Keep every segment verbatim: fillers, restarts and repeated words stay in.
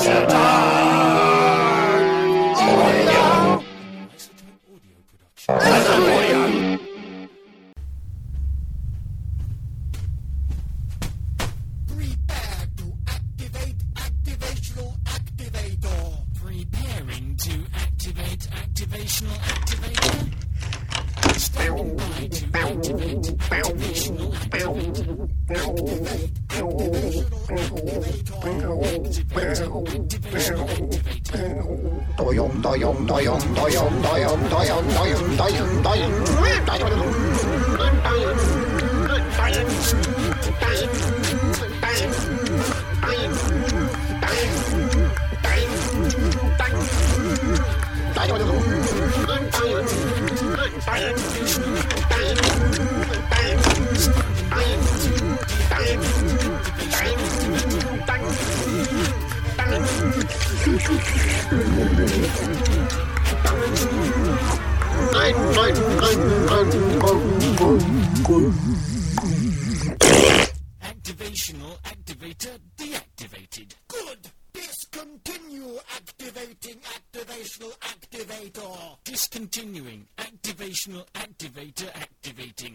Isotope Audio. Prepare to activate activational activator. Preparing to activate activational activator. Standing by to activate activational activator. Activate Activational activator deactivated. Good. Discontinue activating activational activator. Discontinuing activational activator activating.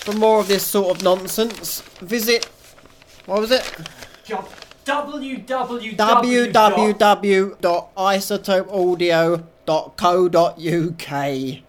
For more of this sort of nonsense, visit, what was it? w w w dot isotope audio dot co dot u k